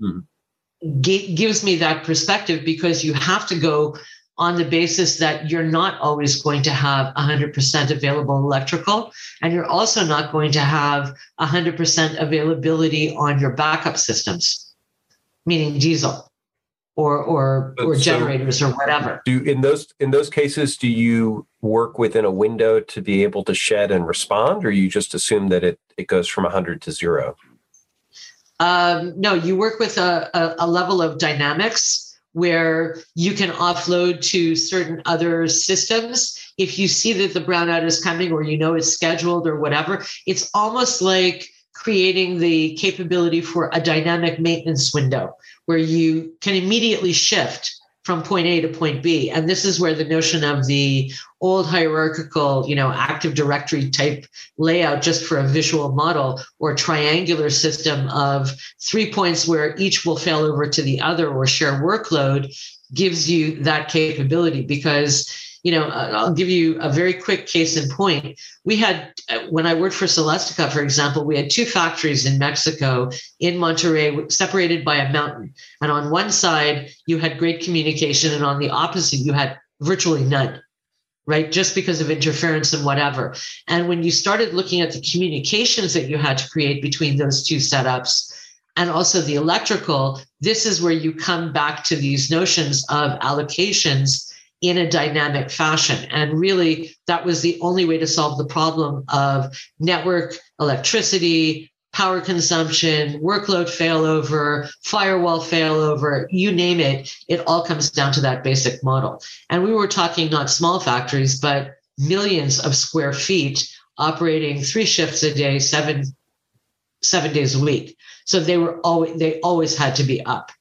mm-hmm. g- gives me that perspective, because you have to go on the basis that you're not always going to have one hundred percent available electrical, and you're also not going to have one hundred percent availability on your backup systems, meaning diesel or or, or so generators or whatever. Do in those in those cases, do you work within a window to be able to shed and respond, or you just assume that it, it goes from one hundred to zero? Um, no, you work with a, a, a level of dynamics where you can offload to certain other systems. If you see that the brownout is coming, or you know it's scheduled or whatever, it's almost like creating the capability for a dynamic maintenance window where you can immediately shift from point A to point B. And this is where the notion of the old hierarchical, you know, Active Directory type layout just for a visual model, or triangular system of three points where each will fail over to the other or share workload, gives you that capability. Because, you know, I'll give you a very quick case in point. We had, when I worked for Celestica, for example, we had two factories in Mexico, in Monterrey, separated by a mountain. And on one side, you had great communication, and on the opposite, you had virtually none, right? Just because of interference and whatever. And when you started looking at the communications that you had to create between those two setups, and also the electrical, this is where you come back to these notions of allocations in a dynamic fashion. And really, that was the only way to solve the problem of network, electricity, power consumption, workload failover, firewall failover, you name it, it all comes down to that basic model. And we were talking not small factories, but millions of square feet operating three shifts a day, seven, seven days a week. So they were always, they always had to be up.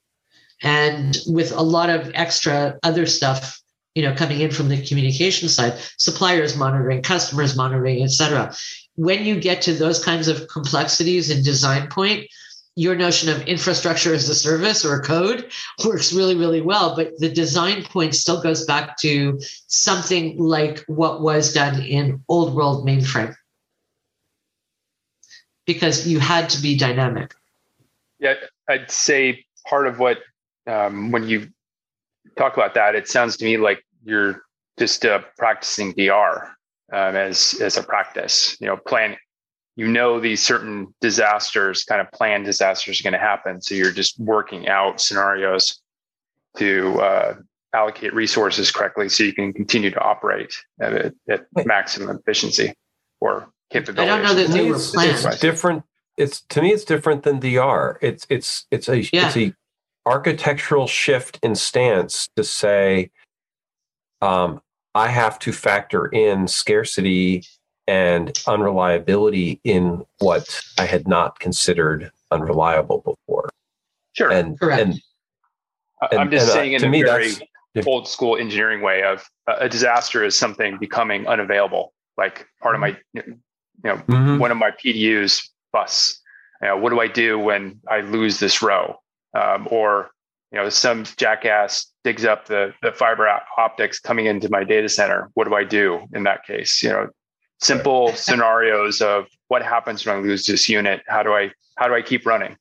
And with a lot of extra other stuff, you know, coming in from the communication side, suppliers monitoring, customers monitoring, et cetera. When you get to those kinds of complexities in design point, your notion of infrastructure as a service or code works really, really well. But the design point still goes back to something like what was done in old world mainframe, because you had to be dynamic. Yeah, I'd say part of what, um, when you talk about that, it sounds to me like you're just uh, practicing D R um, as as a practice. You know, plan. You know, these certain disasters, kind of planned disasters, are going to happen. So you're just working out scenarios to uh, allocate resources correctly, so you can continue to operate at, a, at maximum efficiency or capability. I don't know that they were planned. It's different. It's to me, it's different than D R. It's it's it's a yeah. it's a architectural shift in stance to say, um, I have to factor in scarcity and unreliability in what I had not considered unreliable before. Sure, and, correct. And, and, I'm just and, saying uh, in a me, very old school engineering way of uh, a disaster is something becoming unavailable. Like part of my, you know, mm-hmm. one of my P D Us busts. You know, what do I do when I lose this row? Um, or, you know, some jackass digs up the, the fiber optics coming into my data center. What do I do in that case? You know, simple right. scenarios of what happens when I lose this unit? How do I, how do I keep running?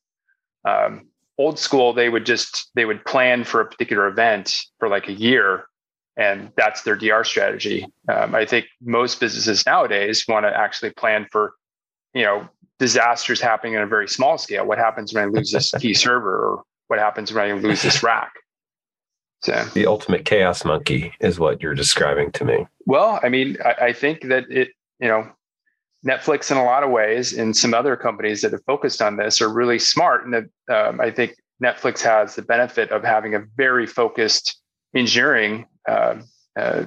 Um, old school, they would just, they would plan for a particular event for like a year, and that's their D R strategy. Um, I think most businesses nowadays want to actually plan for, you know, disasters happening on a very small scale. What happens when I lose this key server, or what happens when I lose this rack? So the ultimate chaos monkey is what you're describing to me. Well, I mean, I, I think that it, you know, Netflix in a lot of ways and some other companies that have focused on this are really smart. And that, um, I think Netflix has the benefit of having a very focused engineering, uh, uh,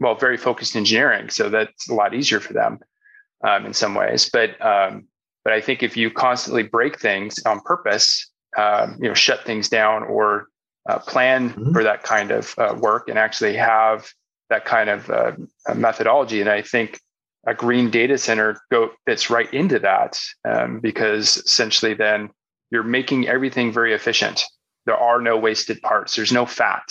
well, very focused engineering. So that's a lot easier for them um, in some ways, but, um, But I think if you constantly break things on purpose, um, you know, shut things down or uh, plan mm-hmm. for that kind of uh, work, and actually have that kind of uh, methodology, and I think a green data center go fits right into that um, because essentially then you're making everything very efficient. There are no wasted parts. There's no fat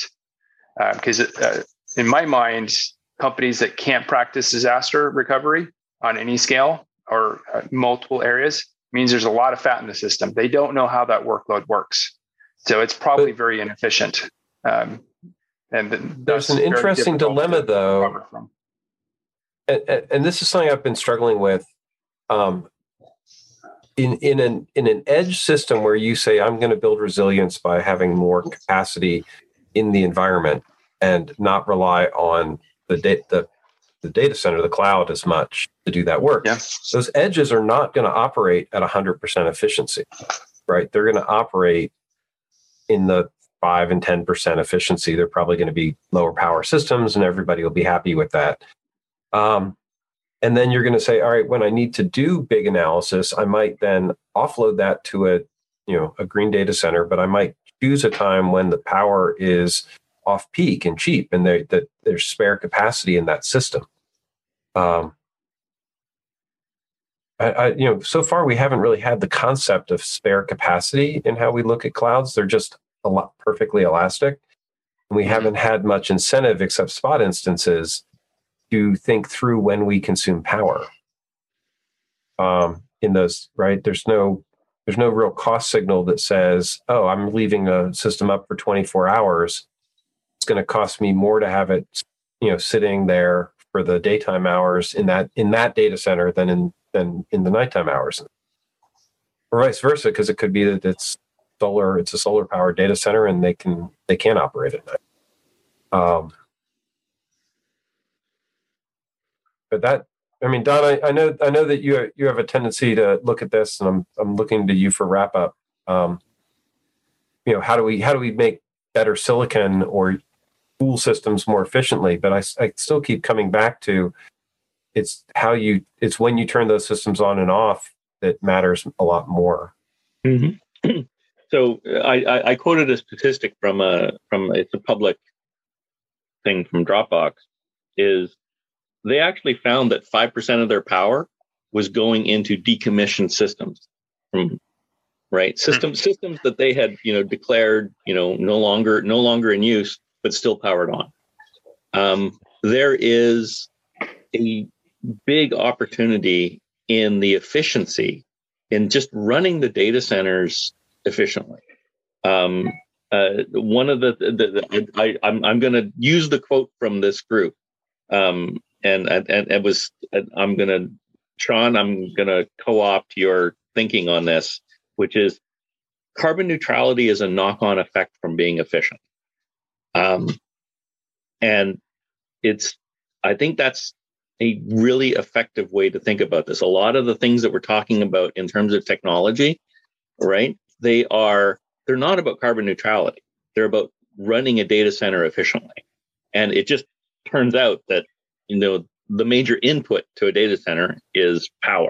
because uh, uh, in my mind, companies that can't practice disaster recovery on any scale or uh, multiple areas means there's a lot of fat in the system. They don't know how that workload works. So it's probably but, very inefficient. Um, and th- there's an interesting dilemma though. And, and this is something I've been struggling with. Um, in, in an, in an edge system where you say, I'm going to build resilience by having more capacity in the environment and not rely on the da- the the data center, the cloud as much to do that work. Yeah. Those edges are not going to operate at one hundred percent efficiency, right? They're going to operate in the five and ten percent efficiency. They're probably going to be lower power systems, and everybody will be happy with that. Um, and then you're going to say, all right, when I need to do big analysis, I might then offload that to a, you know, a green data center, but I might choose a time when the power is off peak and cheap and they, that there's spare capacity in that system. Um, I, I, you know, so far we haven't really had the concept of spare capacity in how we look at clouds. They're just a lot perfectly elastic, and we mm-hmm. haven't had much incentive except spot instances to think through when we consume power. Um, in those, right? There's no, there's no real cost signal that says, "Oh, I'm leaving a system up for twenty-four hours. It's going to cost me more to have it, you know, sitting there for the daytime hours in that in that data center than in than in the nighttime hours," or vice versa, because it could be that it's solar, it's a solar powered data center, and they can they can't operate at night. Um, but that, I mean, Don, I, I know I know that you you have a tendency to look at this, and I'm I'm looking to you for wrap up. Um, you know, how do we how do we make better silicon or cool systems more efficiently? But I, I still keep coming back to it's how you, it's when you turn those systems on and off that matters a lot more. Mm-hmm. So I, I, I quoted a statistic from a, from it's a public thing from Dropbox, is they actually found that five percent of their power was going into decommissioned systems from Right, systems systems that they had, you know, declared, you know, no longer no longer in use, but still powered on. Um, there is a big opportunity in the efficiency in just running the data centers efficiently. Um, uh, one of the, the, the I, I'm I'm going to use the quote from this group, um, and and it was I'm going to Sean, I'm going to co-opt your thinking on this, which is carbon neutrality is a knock-on effect from being efficient. Um, and it's, I think that's a really effective way to think about this. A lot of the things that we're talking about in terms of technology, right? They are they're not about carbon neutrality. They're about running a data center efficiently. And it just turns out that, you know, the major input to a data center is power.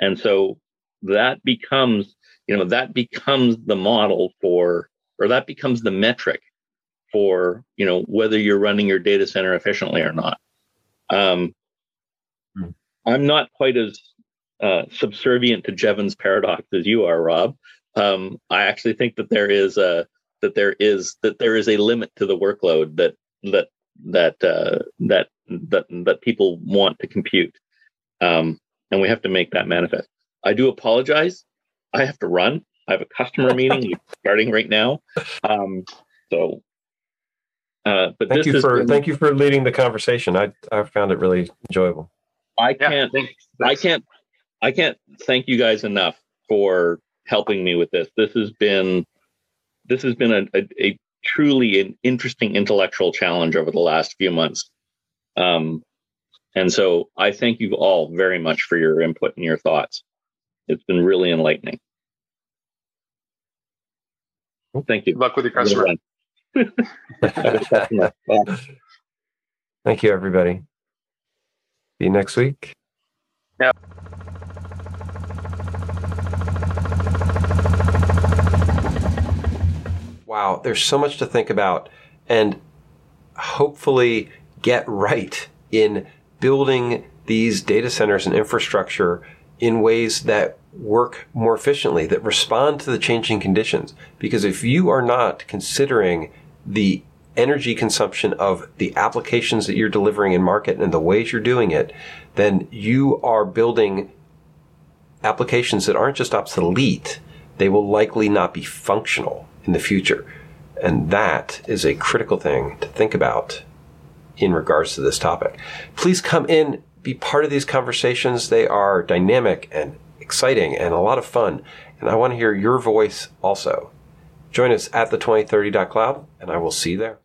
And so that becomes, you know, that becomes the model for, or that becomes the metric for, you know, whether you're running your data center efficiently or not. Um, hmm. I'm not quite as uh, subservient to Jevons Paradox as you are, Rob. Um, I actually think that there is a that there is that there is a limit to the workload that that that uh, that that that people want to compute, um, and we have to make that manifest. I do apologize. I have to run. I have a customer meeting starting right now. Um, so, uh, but thank this you is for really, thank you for leading the conversation. I I found it really enjoyable. I can't. Yeah, I can't. I can't thank you guys enough for helping me with this. This has been, this has been a, a, a truly an interesting intellectual challenge over the last few months. Um, and so I thank you all very much for your input and your thoughts. It's been really enlightening. Thank you. Good luck with your customer. Thank you, everybody. See you next week. Yeah. Wow, there's so much to think about and hopefully get right in building these data centers and infrastructure in ways that work more efficiently, that respond to the changing conditions. Because if you are not considering the energy consumption of the applications that you're delivering in market and the ways you're doing it, then you are building applications that aren't just obsolete, they will likely not be functional in the future. And that is a critical thing to think about in regards to this topic. Please come in, be part of these conversations. They are dynamic and exciting and a lot of fun. And I want to hear your voice also. Join us at the twenty thirty dot cloud, and I will see you there.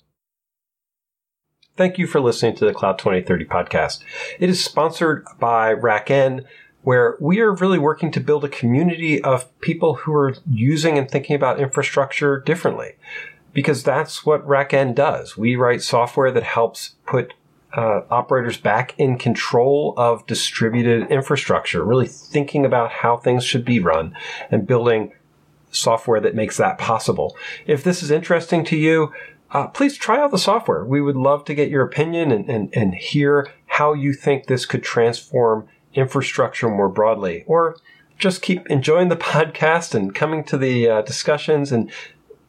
Thank you for listening to the Cloud twenty thirty podcast. It is sponsored by RackN, where we are really working to build a community of people who are using and thinking about infrastructure differently, because that's what RackN does. We write software that helps put uh, operators back in control of distributed infrastructure, really thinking about how things should be run and building software that makes that possible. If this is interesting to you, uh, please try out the software. We would love to get your opinion and, and, and hear how you think this could transform infrastructure more broadly, or just keep enjoying the podcast and coming to the uh, discussions and,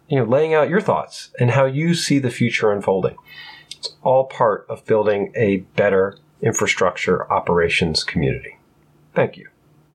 you know, laying out your thoughts and how you see the future unfolding. It's all part of building a better infrastructure operations community. Thank you.